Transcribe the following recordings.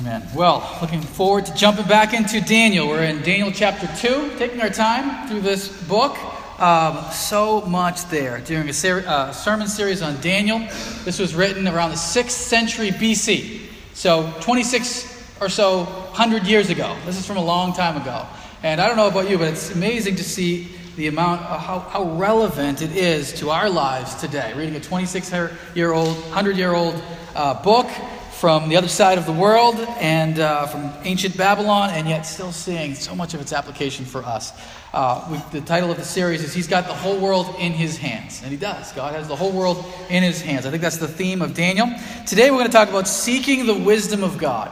Amen. Well, looking forward to jumping back into Daniel. We're in Daniel chapter 2, taking our time through this book. So much there. During a sermon series on Daniel, this was written around the 6th century BC. So 26 or so hundred years ago. This is from a long time ago. And I don't know about you, but it's amazing to see the amount of how relevant it is to our lives today. Reading a 26-year-old, 100-year-old book from the other side of the world and from ancient Babylon, and yet still seeing so much of its application for us. The title of the series is He's Got the Whole World in His Hands, and He does. God has the whole world in His hands. I think that's the theme of Daniel. Today we're going to talk about seeking the wisdom of God.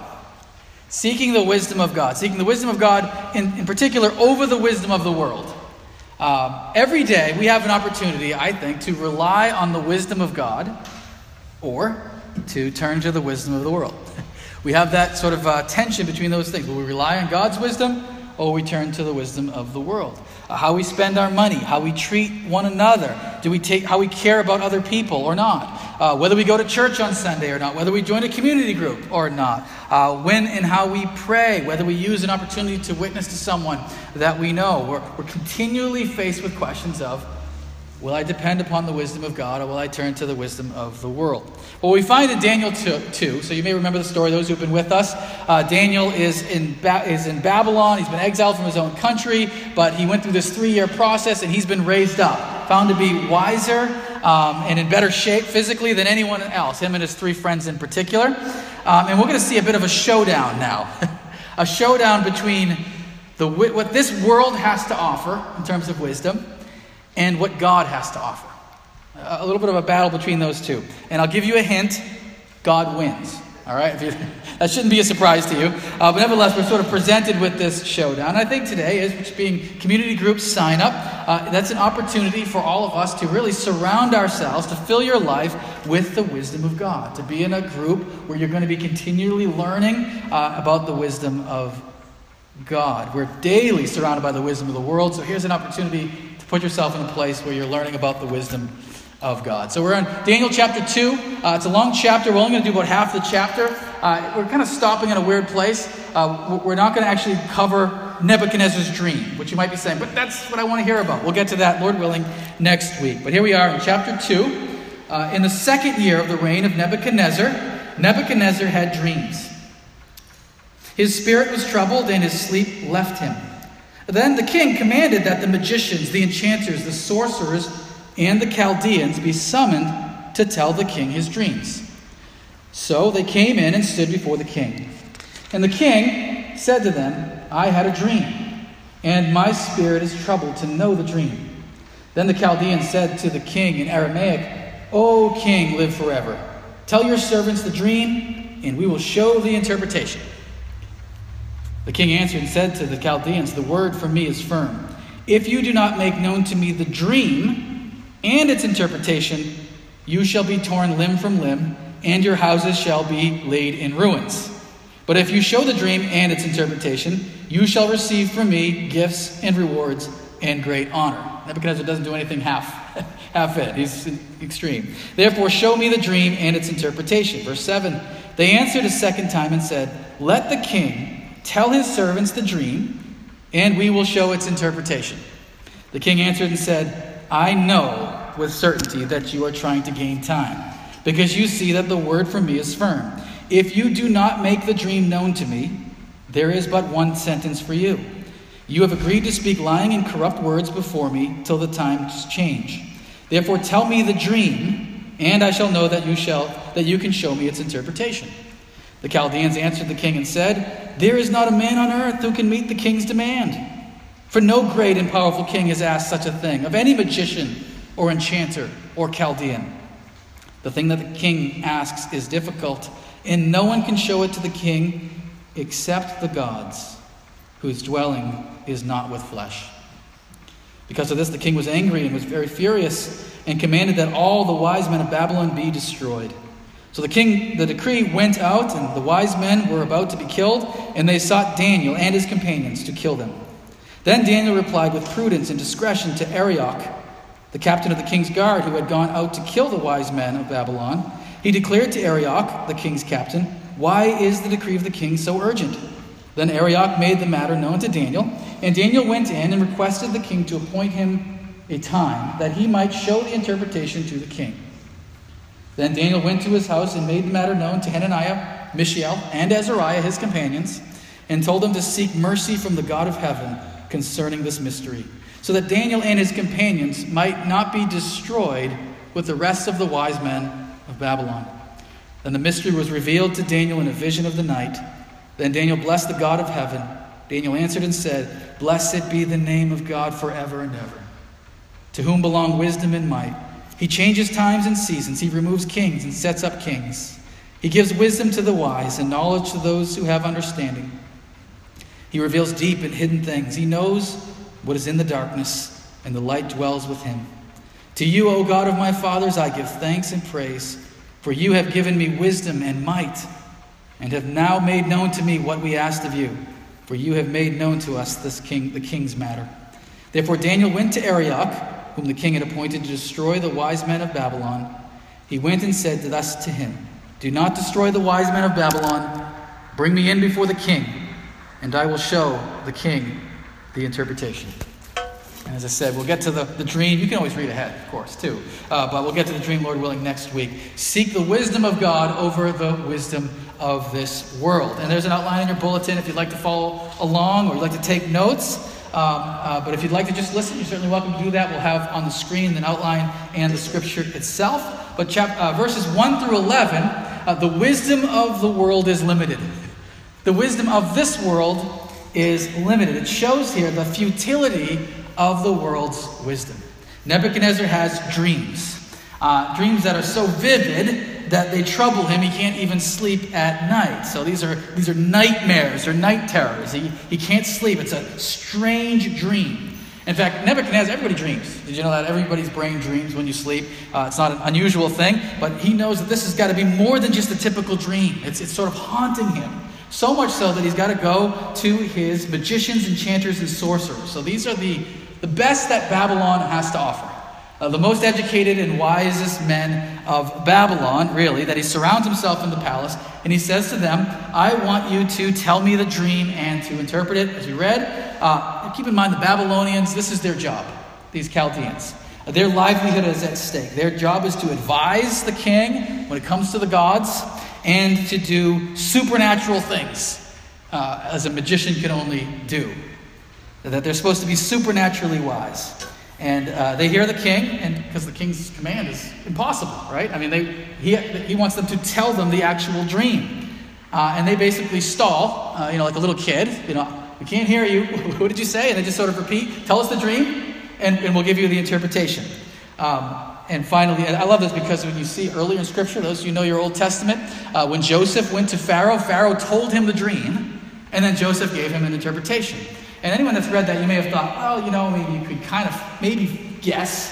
Seeking the wisdom of God. Seeking the wisdom of God, in particular, over the wisdom of the world. Every day we have an opportunity, I think, to rely on the wisdom of God or to turn to the wisdom of the world. We have that sort of tension between those things. Will we rely on God's wisdom or we turn to the wisdom of the world? How we spend our money, how we treat one another, how we care about other people or not, whether we go to church on Sunday or not, whether we join a community group or not, when and how we pray, whether we use an opportunity to witness to someone that we know. We're continually faced with questions of, will I depend upon the wisdom of God, or will I turn to the wisdom of the world? Well, we find in Daniel 2, so you may remember the story, those who've been with us. Daniel is in Babylon. He's been exiled from his own country, but he went through this 3-year process, and he's been raised up, found to be wiser and in better shape physically than anyone else, him and his 3 friends in particular. And we're going to see a bit of a showdown now, a showdown between what this world has to offer in terms of wisdom and what God has to offer. A little bit of a battle between those two. And I'll give you a hint, God wins. All right? That shouldn't be a surprise to you. But nevertheless, we're sort of presented with this showdown. I think today, as being community group sign up, that's an opportunity for all of us to really surround ourselves, to fill your life with the wisdom of God, to be in a group where you're going to be continually learning about the wisdom of God. We're daily surrounded by the wisdom of the world, so here's an opportunity put yourself in a place where you're learning about the wisdom of God. So we're in Daniel chapter 2. It's a long chapter. We're only going to do about half the chapter. We're kind of stopping in a weird place. We're not going to actually cover Nebuchadnezzar's dream, which you might be saying, but that's what I want to hear about. We'll get to that, Lord willing, next week. But here we are in chapter 2. In the 2nd year of the reign of Nebuchadnezzar, Nebuchadnezzar had dreams. His spirit was troubled and his sleep left him. Then the king commanded that the magicians, the enchanters, the sorcerers, and the Chaldeans be summoned to tell the king his dreams. So they came in and stood before the king. And the king said to them, I had a dream, and my spirit is troubled to know the dream. Then the Chaldeans said to the king in Aramaic, O king, live forever. Tell your servants the dream, and we will show the interpretation. The king answered and said to the Chaldeans, the word for me is firm. If you do not make known to me the dream and its interpretation, you shall be torn limb from limb, and your houses shall be laid in ruins. But if you show the dream and its interpretation, you shall receive from me gifts and rewards and great honor. Nebuchadnezzar doesn't do anything half-it. He's extreme. Therefore, show me the dream and its interpretation. Verse 7, they answered a second time and said, let the king tell his servants the dream, and we will show its interpretation. The king answered and said, I know with certainty that you are trying to gain time, because you see that the word from me is firm. If you do not make the dream known to me, there is but one sentence for you. You have agreed to speak lying and corrupt words before me till the times change. Therefore tell me the dream, and I shall know that you can show me its interpretation. The Chaldeans answered the king and said, there is not a man on earth who can meet the king's demand. For no great and powerful king has asked such a thing of any magician or enchanter or Chaldean. The thing that the king asks is difficult, and no one can show it to the king except the gods, whose dwelling is not with flesh. Because of this, the king was angry and was very furious and commanded that all the wise men of Babylon be destroyed. So the decree went out, and the wise men were about to be killed, and they sought Daniel and his companions to kill them. Then Daniel replied with prudence and discretion to Arioch, the captain of the king's guard, who had gone out to kill the wise men of Babylon. He declared to Arioch, the king's captain, Why is the decree of the king so urgent? Then Arioch made the matter known to Daniel, and Daniel went in and requested the king to appoint him a time that he might show the interpretation to the king. Then Daniel went to his house and made the matter known to Hananiah, Mishael, and Azariah, his companions, and told them to seek mercy from the God of heaven concerning this mystery, so that Daniel and his companions might not be destroyed with the rest of the wise men of Babylon. Then the mystery was revealed to Daniel in a vision of the night. Then Daniel blessed the God of heaven. Daniel answered and said, "Blessed be the name of God forever and ever, to whom belong wisdom and might. He changes times and seasons. He removes kings and sets up kings. He gives wisdom to the wise and knowledge to those who have understanding. He reveals deep and hidden things. He knows what is in the darkness, and the light dwells with him. To you, O God of my fathers, I give thanks and praise, for you have given me wisdom and might, and have now made known to me what we asked of you, for you have made known to us this king, the king's matter." Therefore Daniel went to Arioch, whom the king had appointed to destroy the wise men of Babylon. He went and said thus to him, "Do not destroy the wise men of Babylon. Bring me in before the king, and I will show the king the interpretation." And as I said, we'll get to the dream. You can always read ahead, of course, too. But we'll get to the dream, Lord willing, next week. Seek the wisdom of God over the wisdom of this world. And there's an outline in your bulletin if you'd like to follow along or you'd like to take notes. But if you'd like to just listen, you're certainly welcome to do that. We'll have on the screen an outline and the scripture itself. But verses 1 through 11, the wisdom of the world is limited. The wisdom of this world is limited. It shows here the futility of the world's wisdom. Nebuchadnezzar has dreams that are so vivid that they trouble him. He can't even sleep at night. So these are nightmares or night terrors. He can't sleep. It's a strange dream. In fact, Nebuchadnezzar, everybody dreams. Did you know that? Everybody's brain dreams when you sleep. It's not an unusual thing, but he knows that this has got to be more than just a typical dream. It's sort of haunting him. So much so that he's got to go to his magicians, enchanters, and sorcerers. So these are the best that Babylon has to offer. The most educated and wisest men of Babylon, really, that he surrounds himself in the palace. And he says to them, "I want you to tell me the dream and to interpret it," as we read. Keep in mind the Babylonians, this is their job, these Chaldeans. Their livelihood is at stake. Their job is to advise the king when it comes to the gods, and to do supernatural things, as a magician can only do. That they're supposed to be supernaturally wise. And they hear the king, and because the king's command is impossible, right? I mean, he wants them to tell them the actual dream. And they basically stall, like a little kid. "We can't hear you. What did you say?" And they just sort of repeat, "Tell us the dream, and we'll give you the interpretation." And finally, and I love this because when you see earlier in Scripture, those who know your Old Testament, when Joseph went to Pharaoh, Pharaoh told him the dream, and then Joseph gave him an interpretation. And anyone that's read that, you may have thought, well, maybe you could kind of maybe guess,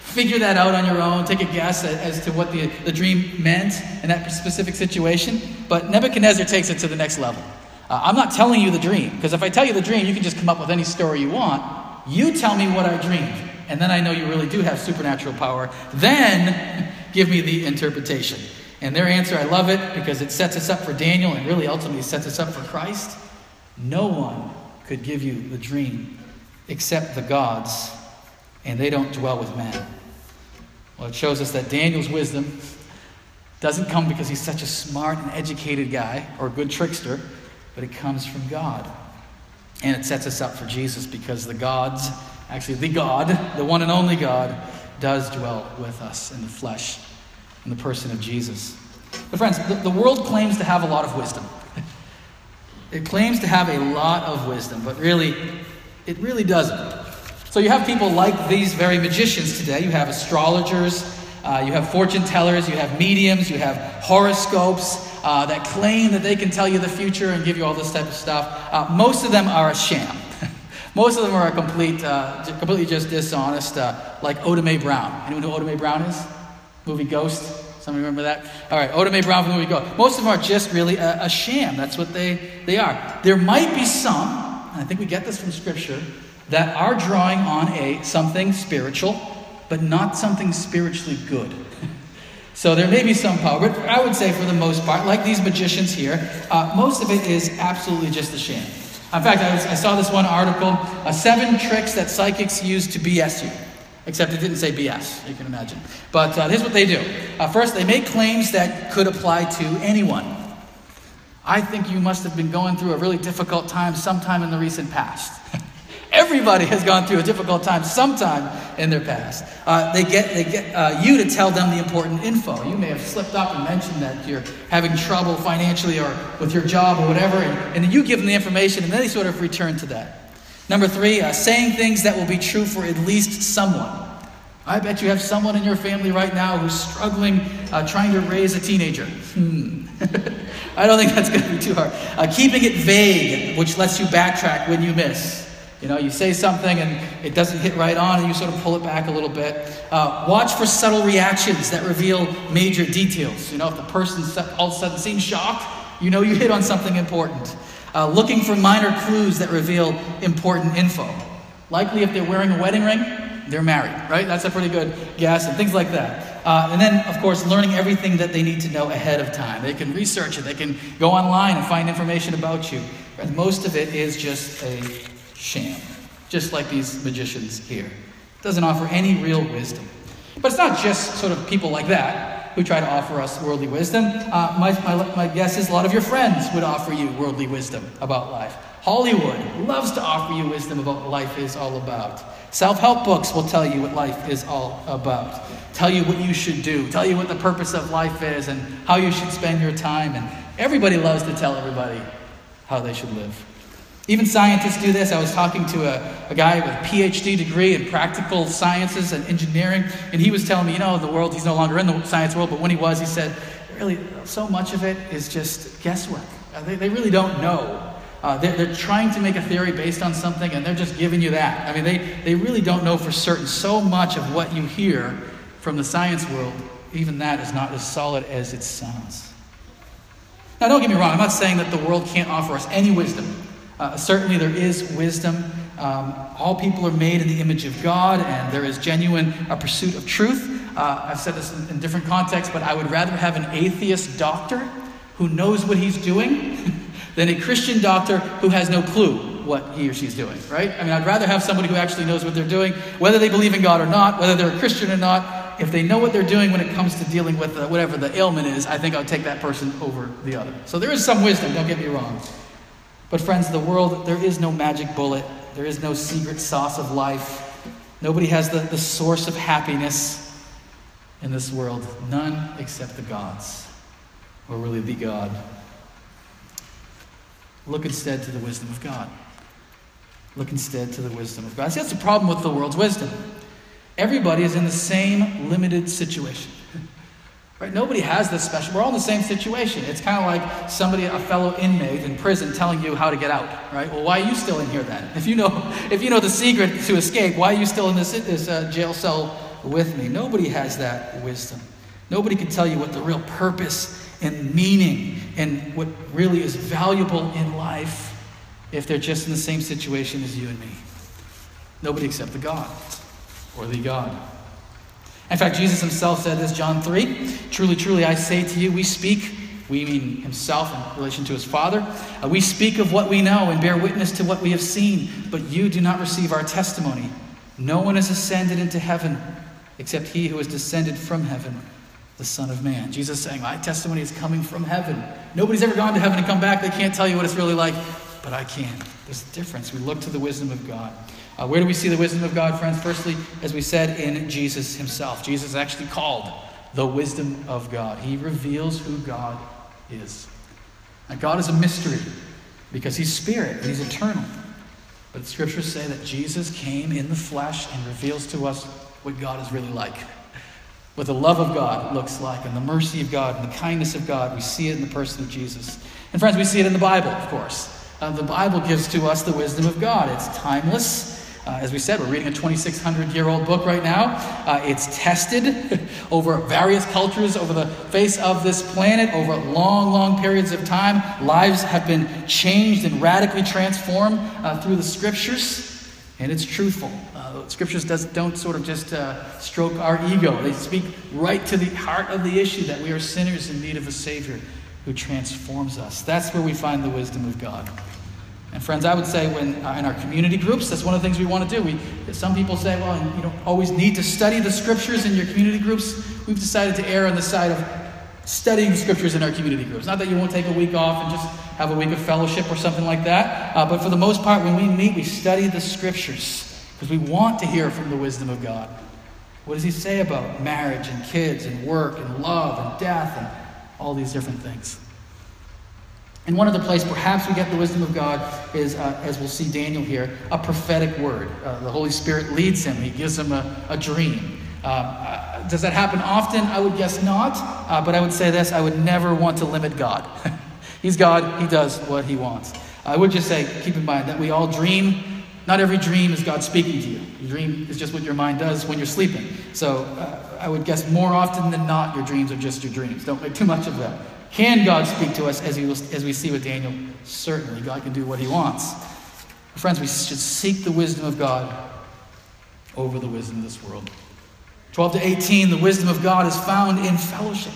figure that out on your own, take a guess as to what the dream meant in that specific situation. But Nebuchadnezzar takes it to the next level. I'm not telling you the dream, because if I tell you the dream, you can just come up with any story you want. You tell me what I dreamed, and then I know you really do have supernatural power. Then give me the interpretation. And their answer, I love it, because it sets us up for Daniel and really ultimately sets us up for Christ. "No one could give you the dream except the gods, and they don't dwell with men." Well, it shows us that Daniel's wisdom doesn't come because he's such a smart and educated guy or a good trickster, but it comes from God. And it sets us up for Jesus, because the gods... actually, the God, the one and only God, does dwell with us in the flesh, in the person of Jesus. But friends, the world claims to have a lot of wisdom. It claims to have a lot of wisdom, but really, it really doesn't. So you have people like these very magicians today. You have astrologers, you have fortune tellers, you have mediums, you have horoscopes that claim that they can tell you the future and give you all this type of stuff. Most of them are a sham. Most of them are completely just dishonest, like Oda Mae Brown. Anyone know who Oda Mae Brown is? Movie Ghost? Somebody remember that? All right, Oda Mae Brown from the movie Ghost. Most of them are just really a sham. That's what they are. There might be some, and I think we get this from Scripture, that are drawing on something spiritual, but not something spiritually good. So there may be some power, but I would say for the most part, like these magicians here, most of it is absolutely just a sham. In fact, I saw this one article, 7 tricks that psychics use to BS you. Except it didn't say BS, you can imagine. But here's what they do. First, they make claims that could apply to anyone. I think you must have been going through a really difficult time sometime in the recent past. Everybody has gone through a difficult time sometime in their past. They get you to tell them the important info. You may have slipped up and mentioned that you're having trouble financially or with your job or whatever, and then you give them the information, and then they sort of return to that. Number 3, saying things that will be true for at least someone. I bet you have someone in your family right now who's struggling trying to raise a teenager. I don't think that's going to be too hard. Keeping it vague, which lets you backtrack when you miss. You know, you say something and it doesn't hit right on and you sort of pull it back a little bit. Watch for subtle reactions that reveal major details. You know, if the person all of a sudden seems shocked, you know you hit on something important. Looking for minor clues that reveal important info. Likely if they're wearing a wedding ring, they're married, right? That's a pretty good guess, and things like that. And then, of course, learning everything that they need to know ahead of time. They can research it. They can go online and find information about you. And most of it is just a sham, just like these magicians here. It doesn't offer any real wisdom. But it's not just sort of people like that who try to offer us worldly wisdom. My guess is a lot of your friends would offer you worldly wisdom about life. Hollywood loves to offer you wisdom about what life is all about. Self-help books will tell you what life is all about, tell you what you should do, tell you what the purpose of life is and how you should spend your time. And everybody loves to tell everybody how they should live. Even scientists do this. I was talking to a guy with a PhD degree in practical sciences and engineering, and he was telling me, you know, the world, he's no longer in the science world, but when he was, he said, really, so much of it is just guesswork. They really don't know. They're trying to make a theory based on something, and they're just giving you that. I mean, they really don't know for certain. So much of what you hear from the science world, even that is not as solid as it sounds. Now, don't get me wrong. I'm not saying that the world can't offer us any wisdom. Certainly there is wisdom. All people are made in the image of God, and there is genuine pursuit of truth. I've said this in different contexts, but I would rather have an atheist doctor who knows what he's doing than a Christian doctor who has no clue what he or she's doing, right? I mean, I'd rather have somebody who actually knows what they're doing, whether they believe in God or not, whether they're a Christian or not. If they know what they're doing when it comes to dealing with whatever the ailment is, I think I'll take that person over the other. So there is some wisdom, don't get me wrong. But friends, the world, there is no magic bullet. There is no secret sauce of life. Nobody has the source of happiness in this world. None except the gods, or really the God. Look instead to the wisdom of God. Look instead to the wisdom of God. See, that's the problem with the world's wisdom. Everybody is in the same limited situation. Right? Nobody has this special. We're all in the same situation. It's kind of like somebody, a fellow inmate in prison, telling you how to get out. Right? Well, why are you still in here then? If you know the secret to escape, why are you still in this jail cell with me? Nobody has that wisdom. Nobody can tell you what the real purpose and meaning and what really is valuable in life if they're just in the same situation as you and me. Nobody except the God or the God. In fact, Jesus himself said this, John 3, "Truly, truly, I say to you, we speak," we mean himself in relation to his Father, "we speak of what we know and bear witness to what we have seen, but you do not receive our testimony. No one has ascended into heaven except he who has descended from heaven, the Son of Man." Jesus saying, my testimony is coming from heaven. Nobody's ever gone to heaven and come back. They can't tell you what it's really like, but I can. There's a difference. We look to the wisdom of God. Where do we see the wisdom of God, friends? Firstly, as we said, in Jesus himself. Jesus is actually called the wisdom of God. He reveals who God is. Now, God is a mystery because he's spirit and he's eternal. But scriptures say that Jesus came in the flesh and reveals to us what God is really like, what the love of God looks like, and the mercy of God and the kindness of God. We see it in the person of Jesus. And friends, we see it in the Bible, of course. The Bible gives to us the wisdom of God. It's timeless. As we said, we're reading a 2,600-year-old book right now. It's tested over various cultures, over the face of this planet, over long, long periods of time. Lives have been changed and radically transformed through the scriptures, and it's truthful. Scriptures don't sort of just stroke our ego. They speak right to the heart of the issue that we are sinners in need of a Savior who transforms us. That's where we find the wisdom of God. And friends, I would say when in our community groups, that's one of the things we want to do. Some people say, well, you don't always need to study the Scriptures in your community groups. We've decided to err on the side of studying Scriptures in our community groups. Not that you won't take a week off and just have a week of fellowship or something like that. But for the most part, when we meet, we study the Scriptures because we want to hear from the wisdom of God. What does he say about marriage and kids and work and love and death and all these different things? And one other place perhaps we get the wisdom of God is, as we'll see Daniel here, a prophetic word. The Holy Spirit leads him. He gives him a dream. Does that happen often? I would guess not. But I would say this, I would never want to limit God. He's God. He does what he wants. I would just say, keep in mind that we all dream. Not every dream is God speaking to you. Your dream is just what your mind does when you're sleeping. So I would guess more often than not, your dreams are just your dreams. Don't make too much of them. Can God speak to us as we see with Daniel? Certainly, God can do what he wants. Friends, we should seek the wisdom of God over the wisdom of this world. 12 to 18, the wisdom of God is found in fellowship.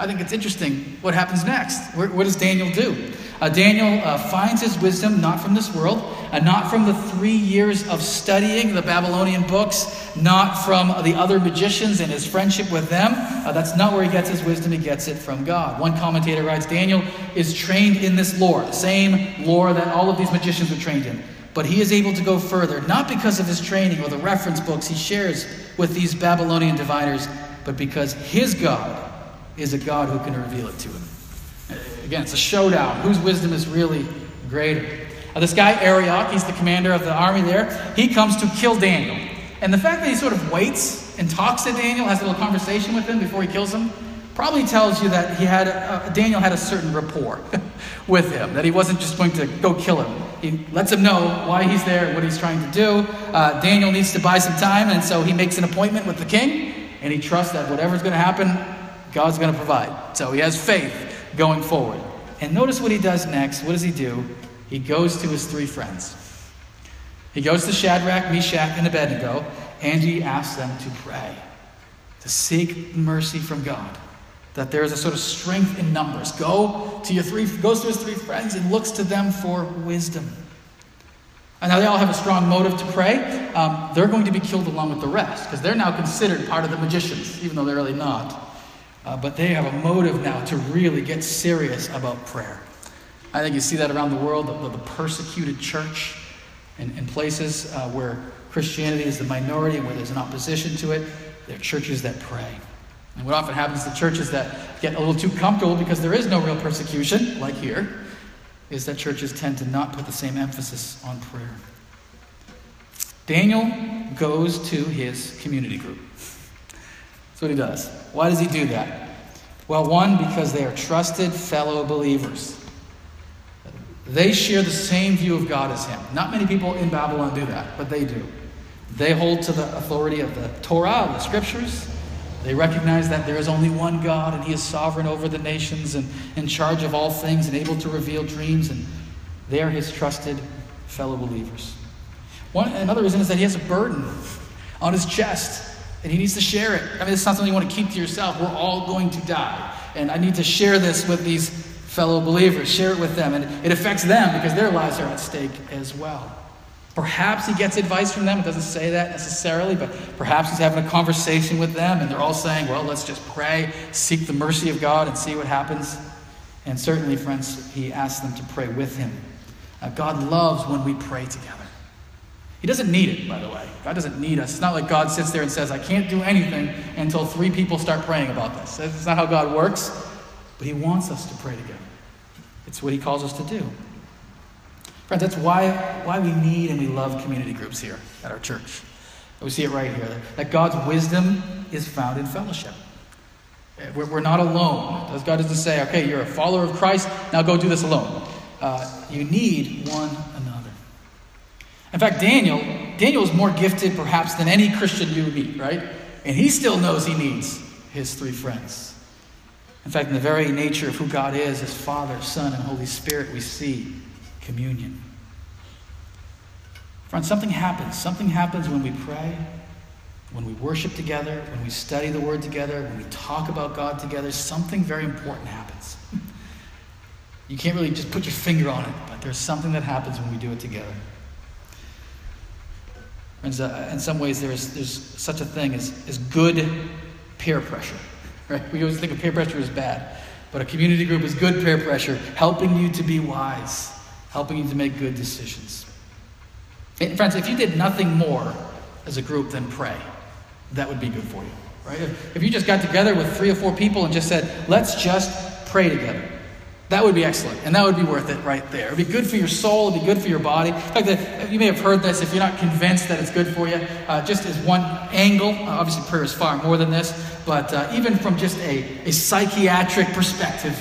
I think it's interesting what happens next. What does Daniel do? Daniel finds his wisdom not from this world, not from the 3 years of studying the Babylonian books, not from the other magicians and his friendship with them. That's not where he gets his wisdom. He gets it from God. One commentator writes, Daniel is trained in this lore, the same lore that all of these magicians were trained in. But he is able to go further, not because of his training or the reference books he shares with these Babylonian diviners, but because his God is a God who can reveal it to him. Again, it's a showdown. Whose wisdom is really greater? This guy, Arioch, he's the commander of the army there. He comes to kill Daniel. And the fact that he sort of waits and talks to Daniel, has a little conversation with him before he kills him, probably tells you that he had Daniel had a certain rapport with him, that he wasn't just going to go kill him. He lets him know why he's there and what he's trying to do. Daniel needs to buy some time, and so he makes an appointment with the king, and he trusts that whatever's going to happen, God's going to provide. So he has faith going forward. And notice what he does next. What does he do? He goes to his 3 friends. He goes to Shadrach, Meshach, and Abednego, and he asks them to pray, to seek mercy from God, that there is a sort of strength in numbers. Goes to his 3 friends and looks to them for wisdom. And now they all have a strong motive to pray. They're going to be killed along with the rest, because they're now considered part of the magicians, even though they're really not. But they have a motive now to really get serious about prayer. I think you see that around the world, the persecuted church in places where Christianity is the minority and where there's an opposition to it. There are churches that pray. And what often happens to churches that get a little too comfortable because there is no real persecution, like here, is that churches tend to not put the same emphasis on prayer. Daniel goes to his community group. That's what he does. Why does he do that? Well, one, because they are trusted fellow believers. They share the same view of God as him. Not many people in Babylon do that, but they do. They hold to the authority of the Torah, the Scriptures. They recognize that there is only one God, and he is sovereign over the nations and in charge of all things and able to reveal dreams. And they are his trusted fellow believers. Another reason is that he has a burden on his chest, and he needs to share it. I mean, it's not something you want to keep to yourself. We're all going to die, and I need to share this with these fellow believers, share it with them, and it affects them because their lives are at stake as well. Perhaps he gets advice from them. It doesn't say that necessarily, but perhaps he's having a conversation with them, and they're all saying, well, let's just pray, seek the mercy of God, and see what happens. And certainly, friends, he asks them to pray with him. God loves when we pray together. He doesn't need it, by the way. God doesn't need us. It's not like God sits there and says, I can't do anything until 3 people start praying about this. That's not how God works. But he wants us to pray together. It's what he calls us to do. Friends, that's why we need and we love community groups here at our church. We see it right here, that God's wisdom is found in fellowship. We're not alone. God doesn't say, okay, you're a follower of Christ, now go do this alone. You need one another. In fact, Daniel is more gifted perhaps than any Christian you would meet, right? And he still knows he needs his 3 friends. In fact, in the very nature of who God is, his Father, Son, and Holy Spirit, we see communion. Friends, something happens. Something happens when we pray, when we worship together, when we study the Word together, when we talk about God together. Something very important happens. You can't really just put your finger on it, but there's something that happens when we do it together. Friends, in some ways, there's such a thing as good peer pressure. Right? We always think of peer pressure as bad, but a community group is good peer pressure, helping you to be wise, helping you to make good decisions. And friends, if you did nothing more as a group than pray, that would be good for you, right? If you just got together with 3 or 4 people and just said, let's just pray together, that would be excellent, and that would be worth it right there. It would be good for your soul. It would be good for your body. In fact, you may have heard this. If you're not convinced that it's good for you, just as one angle, obviously prayer is far more than this, but even from just a psychiatric perspective,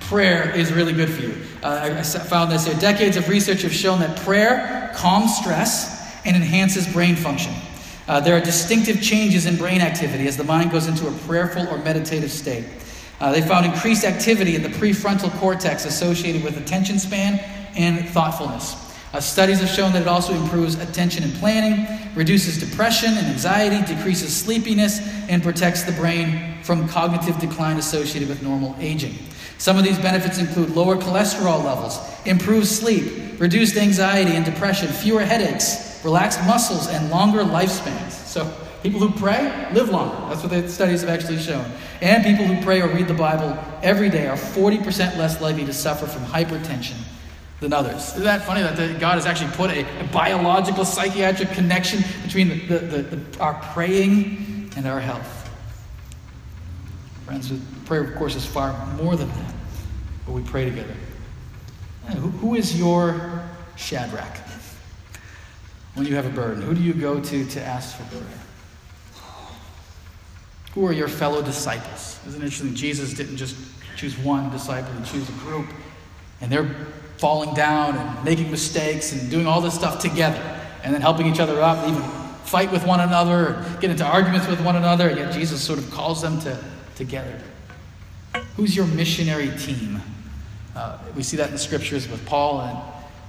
prayer is really good for you. I found this here. Decades of research have shown that prayer calms stress and enhances brain function. There are distinctive changes in brain activity as the mind goes into a prayerful or meditative state. They found increased activity in the prefrontal cortex associated with attention span and thoughtfulness. Studies have shown that it also improves attention and planning, reduces depression and anxiety, decreases sleepiness, and protects the brain from cognitive decline associated with normal aging. Some of these benefits include lower cholesterol levels, improved sleep, reduced anxiety and depression, fewer headaches, relaxed muscles, and longer lifespans. So, people who pray live longer. That's what the studies have actually shown. And people who pray or read the Bible every day are 40% less likely to suffer from hypertension than others. Isn't that funny that God has actually put a biological, psychiatric connection between our praying and our health? Friends, prayer, of course, is far more than that. But we pray together. Who is your Shadrach? When you have a burden, who do you go to ask for prayer? Who are your fellow disciples? Isn't it interesting? Jesus didn't just choose one disciple, he chose a group. And they're falling down and making mistakes and doing all this stuff together. And then helping each other up, even fight with one another, or get into arguments with one another. And yet Jesus sort of calls them together. Who's your missionary team? We see that in the scriptures with Paul and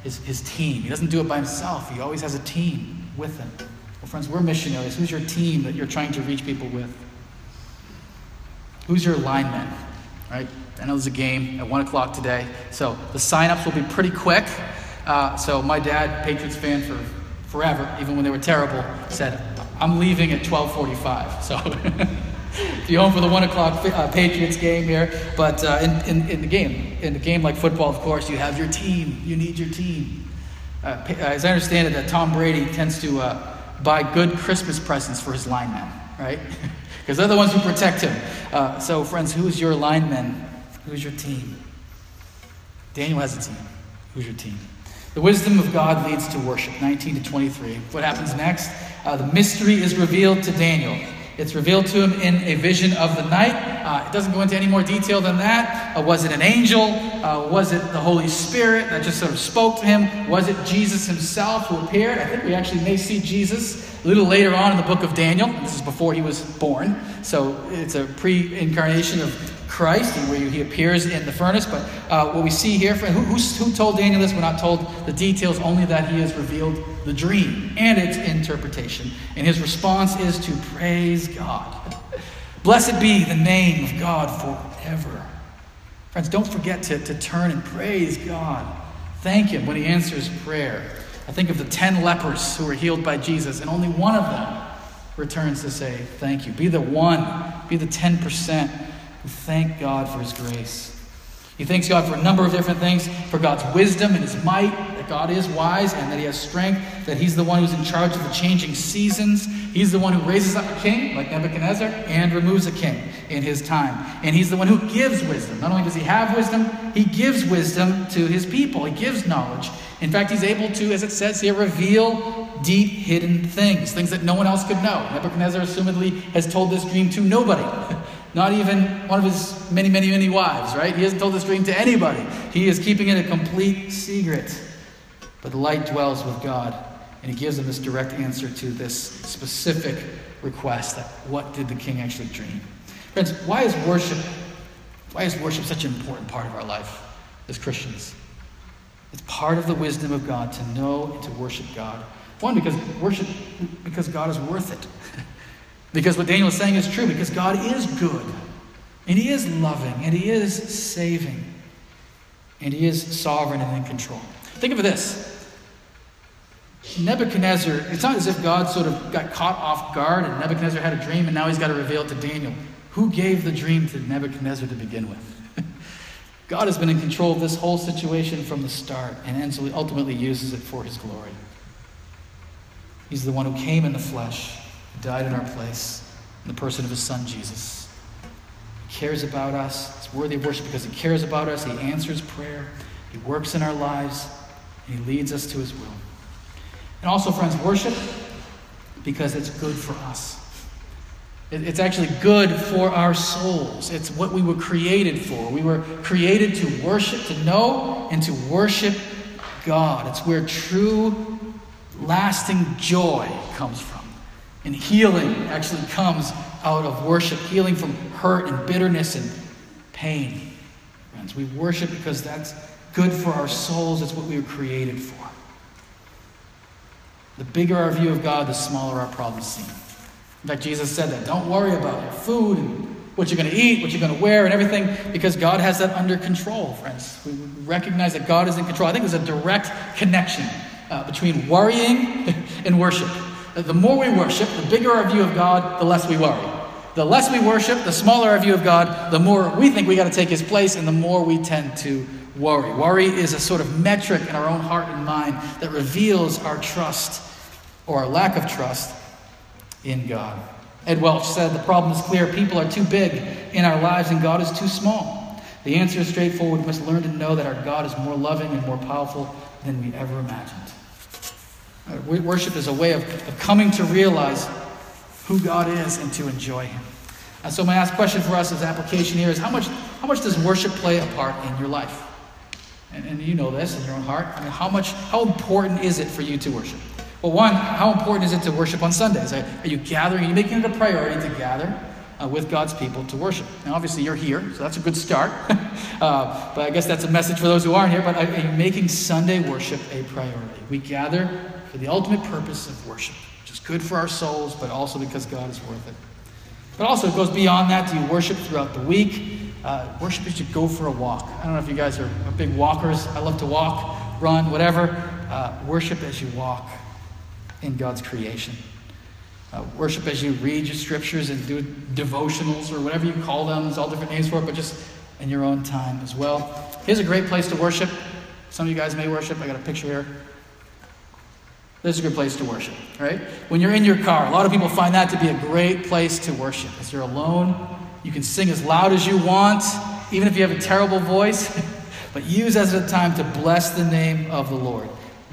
his team. He doesn't do it by himself. He always has a team with him. Well, friends, we're missionaries. Who's your team that you're trying to reach people with? Who's your lineman, right? I know there's a game at 1 o'clock today, so the sign-ups will be pretty quick. So my dad, Patriots fan for forever, even when they were terrible, said, I'm leaving at 12:45. So if you're home for the 1 o'clock Patriots game here, but in the game like football, of course, you have your team. You need your team. As I understand it, Tom Brady tends to buy good Christmas presents for his linemen, right? Because they're the ones who protect him. So, friends, who's your lineman? Who's your team? Daniel has a team. Who's your team? The wisdom of God leads to worship, 19 to 23. What happens next? The mystery is revealed to Daniel. It's revealed to him in a vision of the night. It doesn't go into any more detail than that. Was it an angel? Was it the Holy Spirit that just sort of spoke to him? Was it Jesus himself who appeared? I think we actually may see Jesus a little later on in the book of Daniel. This is before he was born. So it's a pre-incarnation of Christ where he appears in the furnace. But what we see here, who told Daniel this? We're not told the details, only that he has revealed the dream and its interpretation. And his response is to praise God. Blessed be the name of God forever. Friends, don't forget to turn and praise God. Thank him when he answers prayer. I think of the 10 lepers who were healed by Jesus, and only one of them returns to say thank you. Be the one, be the 10% who thank God for his grace. He thanks God for a number of different things, for God's wisdom and his might, that God is wise and that he has strength, that he's the one who's in charge of the changing seasons. He's the one who raises up a king, like Nebuchadnezzar, and removes a king in his time. And he's the one who gives wisdom. Not only does he have wisdom, he gives wisdom to his people. He gives knowledge. In fact, he's able to, as it says here, reveal deep hidden things that no one else could know. Nebuchadnezzar assumedly has told this dream to nobody. Not even one of his many, many, many wives, right? He hasn't told this dream to anybody. He is keeping it a complete secret. But the light dwells with God, and he gives him this direct answer to this specific request, that what did the king actually dream? Friends, why is worship such an important part of our life as Christians? It's part of the wisdom of God to know and to worship God. One, because worship, because God is worth it. Because what Daniel is saying is true, because God is good, and he is loving, and he is saving, and he is sovereign and in control. Think of this. Nebuchadnezzar, it's not as if God sort of got caught off guard and Nebuchadnezzar had a dream and now he's got to reveal it to Daniel. Who gave the dream to Nebuchadnezzar to begin with? God has been in control of this whole situation from the start and ultimately uses it for his glory. He's the one who came in the flesh, died in our place, in the person of his son, Jesus. He cares about us. He's worthy of worship because he cares about us. He answers prayer. He works in our lives, and he leads us to his will. And also, friends, worship because it's good for us. It's actually good for our souls. It's what we were created for. We were created to worship, to know, and to worship God. It's where true, lasting joy comes from. And healing actually comes out of worship. Healing from hurt and bitterness and pain. Friends, we worship because that's good for our souls. That's what we were created for. The bigger our view of God, the smaller our problems seem. In fact, Jesus said that. Don't worry about your food and what you're going to eat, what you're going to wear, and everything, because God has that under control, friends. We recognize that God is in control. I think there's a direct connection between worrying and worship. The more we worship, the bigger our view of God, the less we worry. The less we worship, the smaller our view of God, the more we think we got to take his place, and the more we tend to worry. Worry is a sort of metric in our own heart and mind that reveals our trust or our lack of trust in God. Ed Welch said, the problem is clear. People are too big in our lives and God is too small. The answer is straightforward. We must learn to know that our God is more loving and more powerful than we ever imagined. Worship is a way of coming to realize who God is and to enjoy him. And so my last question for us as application here is how much does worship play a part in your life? And you know this in your own heart. I mean, how important is it for you to worship? Well, one, how important is it to worship on Sundays? Are you gathering? Are you making it a priority to gather with God's people to worship? Now, obviously, you're here, so that's a good start. But I guess that's a message for those who aren't here. But are you making Sunday worship a priority? We gather for the ultimate purpose of worship, which is good for our souls, but also because God is worth it. But also, it goes beyond that. Do you worship throughout the week? Worship is to go for a walk. I don't know if you guys are big walkers. I love to walk, run, whatever. Worship as you walk in God's creation. Worship as you read your scriptures and do devotionals or whatever you call them. There's all different names for it, but just in your own time as well. Here's a great place to worship. Some of you guys may worship. I got a picture here. This is a good place to worship, right? When you're in your car, a lot of people find that to be a great place to worship. If you're alone, you can sing as loud as you want, even if you have a terrible voice, but use as a time to bless the name of the Lord.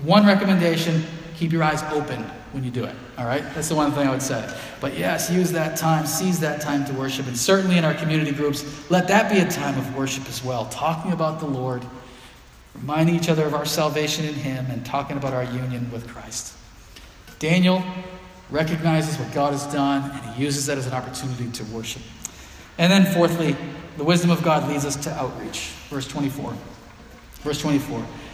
One recommendation, keep your eyes open when you do it, all right? That's the one thing I would say. But yes, use that time, seize that time to worship, and certainly in our community groups, let that be a time of worship as well, talking about the Lord, reminding each other of our salvation in him, and talking about our union with Christ. Daniel recognizes what God has done, and he uses that as an opportunity to worship. And then fourthly, the wisdom of God leads us to outreach. Verse 24.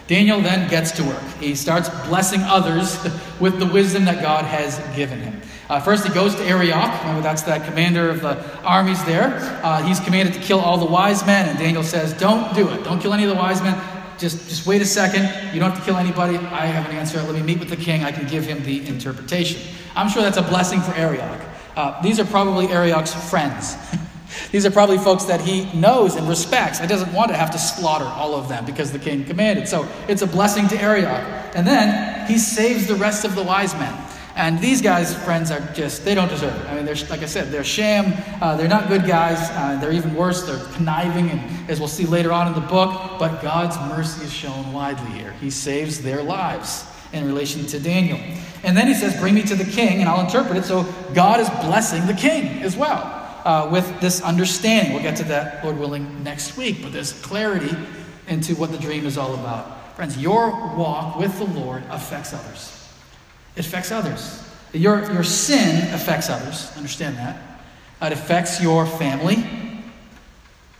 Daniel then gets to work. He starts blessing others with the wisdom that God has given him. First, he goes to Arioch. Remember, that's the commander of the armies there. He's commanded to kill all the wise men. And Daniel says, don't do it. Don't kill any of the wise men. Just wait a second. You don't have to kill anybody. I have an answer. Let me meet with the king. I can give him the interpretation. I'm sure that's a blessing for Arioch. These are probably Arioch's friends. These are probably folks that he knows and respects and doesn't want to have to slaughter all of them because the king commanded. So it's a blessing to Arioch. And then he saves the rest of the wise men. And these guys, friends, are just, they don't deserve it. I mean, like I said, they're sham. They're not good guys. They're even worse. They're conniving, and as we'll see later on in the book. But God's mercy is shown widely here. He saves their lives in relation to Daniel. And then he says, bring me to the king, and I'll interpret it. So God is blessing the king as well. With this understanding. We'll get to that, Lord willing, next week. But there's clarity into what the dream is all about. Friends, your walk with the Lord affects others. It affects others. Your sin affects others. Understand that. It affects your family.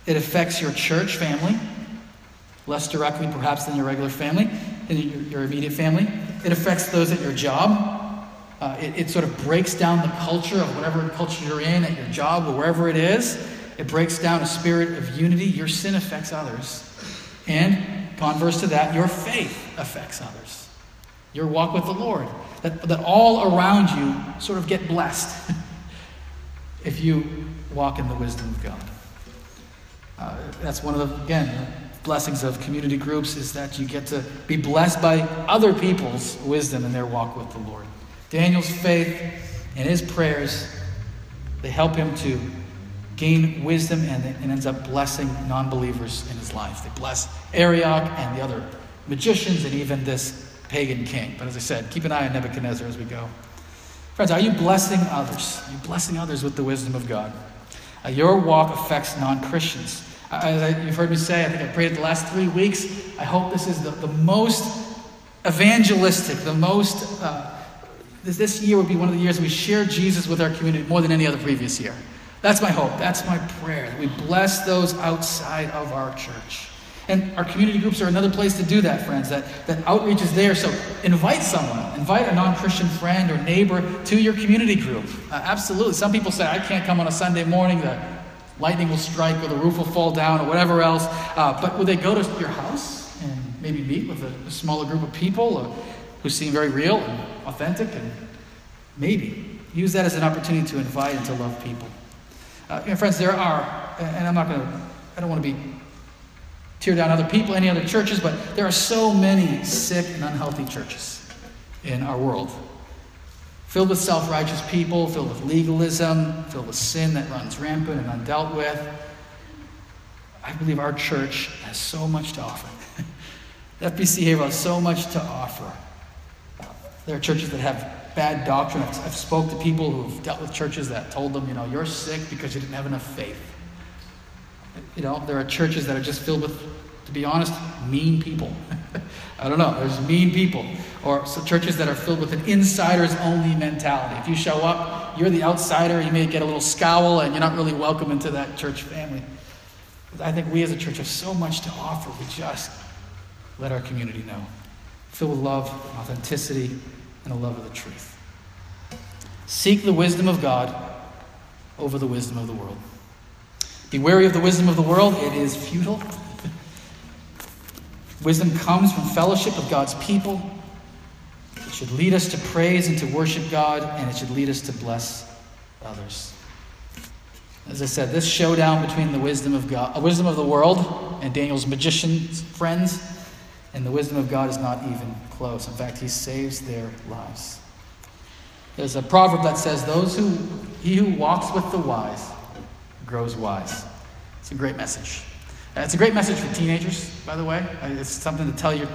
It affects your church family. Less directly, perhaps, than your regular family, than your immediate family. It affects those at your job. It sort of breaks down the culture of whatever culture you're in, at your job, or wherever it is. It breaks down a spirit of unity. Your sin affects others. And converse to that, your faith affects others. Your walk with the Lord. That all around you sort of get blessed if you walk in the wisdom of God. That's one of the, again, blessings of community groups, is that you get to be blessed by other people's wisdom in their walk with the Lord. Daniel's faith and his prayers, they help him to gain wisdom, and it ends up blessing non-believers in his life. They bless Arioch and the other magicians and even this pagan king. But as I said, keep an eye on Nebuchadnezzar as we go. Friends, are you blessing others? Are you blessing others with the wisdom of God? Your walk affects non-Christians. As you've heard me say, I think I prayed the last 3 weeks, I hope this is the most evangelistic, the most, this year would be one of the years we share Jesus with our community more than any other previous year. That's my hope. That's my prayer. That we bless those outside of our church. And our community groups are another place to do that, friends. That outreach is there. So invite someone. Invite a non-Christian friend or neighbor to your community group. Absolutely. Some people say, I can't come on a Sunday morning. The lightning will strike or the roof will fall down or whatever else. But will they go to your house and maybe meet with a smaller group of people who seem very real and authentic? And maybe use that as an opportunity to invite and to love people. And friends, there are, and I don't want to be tear down other people, any other churches, but there are so many sick and unhealthy churches in our world. Filled with self-righteous people, filled with legalism, filled with sin that runs rampant and undealt with. I believe our church has so much to offer. FBC Haverhill has so much to offer. There are churches that have bad doctrine. I've spoke to people who've dealt with churches that told them, you're sick because you didn't have enough faith. There are churches that are just filled with, to be honest, mean people. I don't know. There's mean people. Or so churches that are filled with an insiders only mentality. If you show up, you're the outsider. You may get a little scowl and you're not really welcome into that church family. But I think we as a church have so much to offer. We just let our community know. Filled with love, authenticity, and a love of the truth. Seek the wisdom of God over the wisdom of the world. Be wary of the wisdom of the world. It is futile. Wisdom comes from fellowship of God's people. It should lead us to praise and to worship God, and it should lead us to bless others. As I said, this showdown between the wisdom of God, wisdom of the world and Daniel's magician friends, and the wisdom of God is not even close. In fact, he saves their lives. There's a proverb that says, he who walks with the wise grows wise. It's a great message. It's a great message for teenagers, by the way. It's something to tell your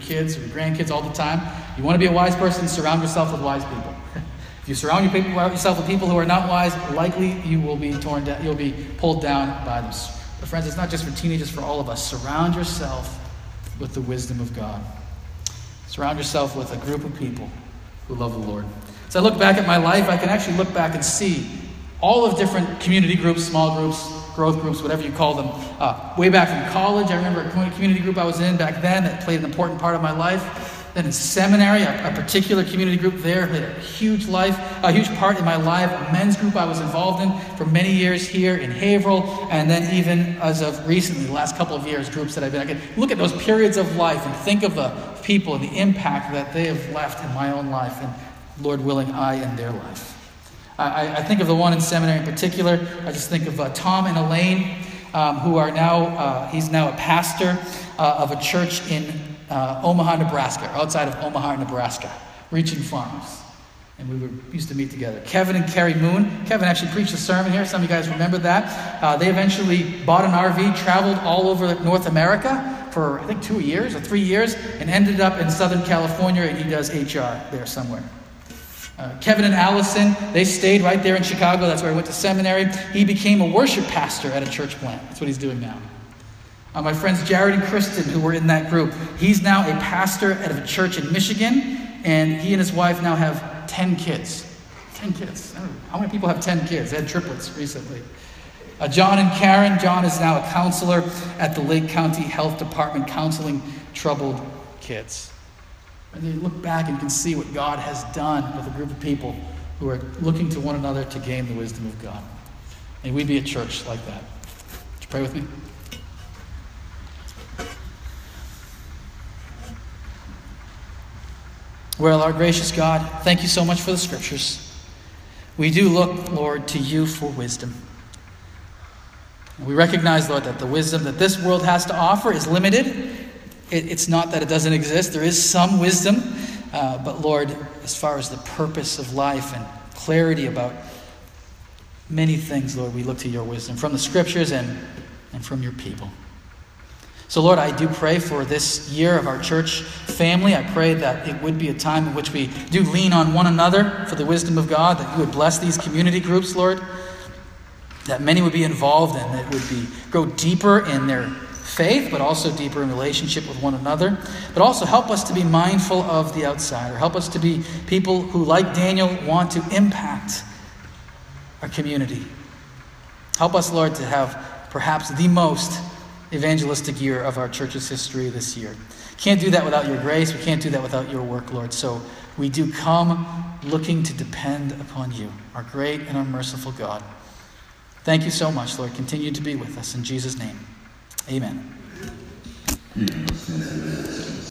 kids or your grandkids all the time. You want to be a wise person, surround yourself with wise people. If you surround yourself with people who are not wise, likely you will be torn down, you'll be pulled down by them. But friends, it's not just for teenagers, for all of us. Surround yourself with the wisdom of God. Surround yourself with a group of people who love the Lord. As I look back at my life, I can actually look back and see all of different community groups, small groups, growth groups, whatever you call them. Way back in college, I remember a community group I was in back then that played an important part of my life. Then in seminary, a particular community group there played a huge part in my life. A men's group I was involved in for many years here in Haverhill, and then even as of recently, the last couple of years, groups that I've been. I could look at those periods of life and think of the people and the impact that they have left in my own life, and Lord willing, I in their life. I think of the one in seminary in particular. I just think of Tom and Elaine, who are now, he's now a pastor of a church in Omaha, Nebraska, outside of Omaha, Nebraska, reaching farmers. And we used to meet together. Kevin and Carrie Moon. Kevin actually preached a sermon here. Some of you guys remember that. They eventually bought an RV, traveled all over North America for, I think, 2 years or 3 years, and ended up in Southern California, and he does HR there somewhere. Kevin and Allison, they stayed right there in Chicago. That's where I went to seminary. He became a worship pastor at a church plant. That's what he's doing now. My friends Jared and Kristen, who were in that group, he's now a pastor at a church in Michigan, and he and his wife now have 10 kids. 10 kids. I don't know. How many people have 10 kids? They had triplets recently. John and Karen. John is now a counselor at the Lake County Health Department, counseling troubled kids. They look back and can see what God has done with a group of people who are looking to one another to gain the wisdom of God. May we be a church like that. Would you pray with me? Well, our gracious God, thank you so much for the scriptures. We do look, Lord, to you for wisdom. We recognize, Lord, that the wisdom that this world has to offer is limited. It's not that it doesn't exist. There is some wisdom. But Lord, as far as the purpose of life and clarity about many things, Lord, we look to your wisdom from the scriptures and from your people. So Lord, I do pray for this year of our church family. I pray that it would be a time in which we do lean on one another for the wisdom of God, that you would bless these community groups, Lord, that many would be involved in, that would be grow deeper in their faith, but also deeper in relationship with one another. But also help us to be mindful of the outsider. Help us to be people who, like Daniel, want to impact our community. Help us, Lord, to have perhaps the most evangelistic year of our church's history this year. Can't do that without your grace. We can't do that without your work, Lord. So we do come looking to depend upon you, our great and our merciful God. Thank you so much, Lord. Continue to be with us. In Jesus' name, amen.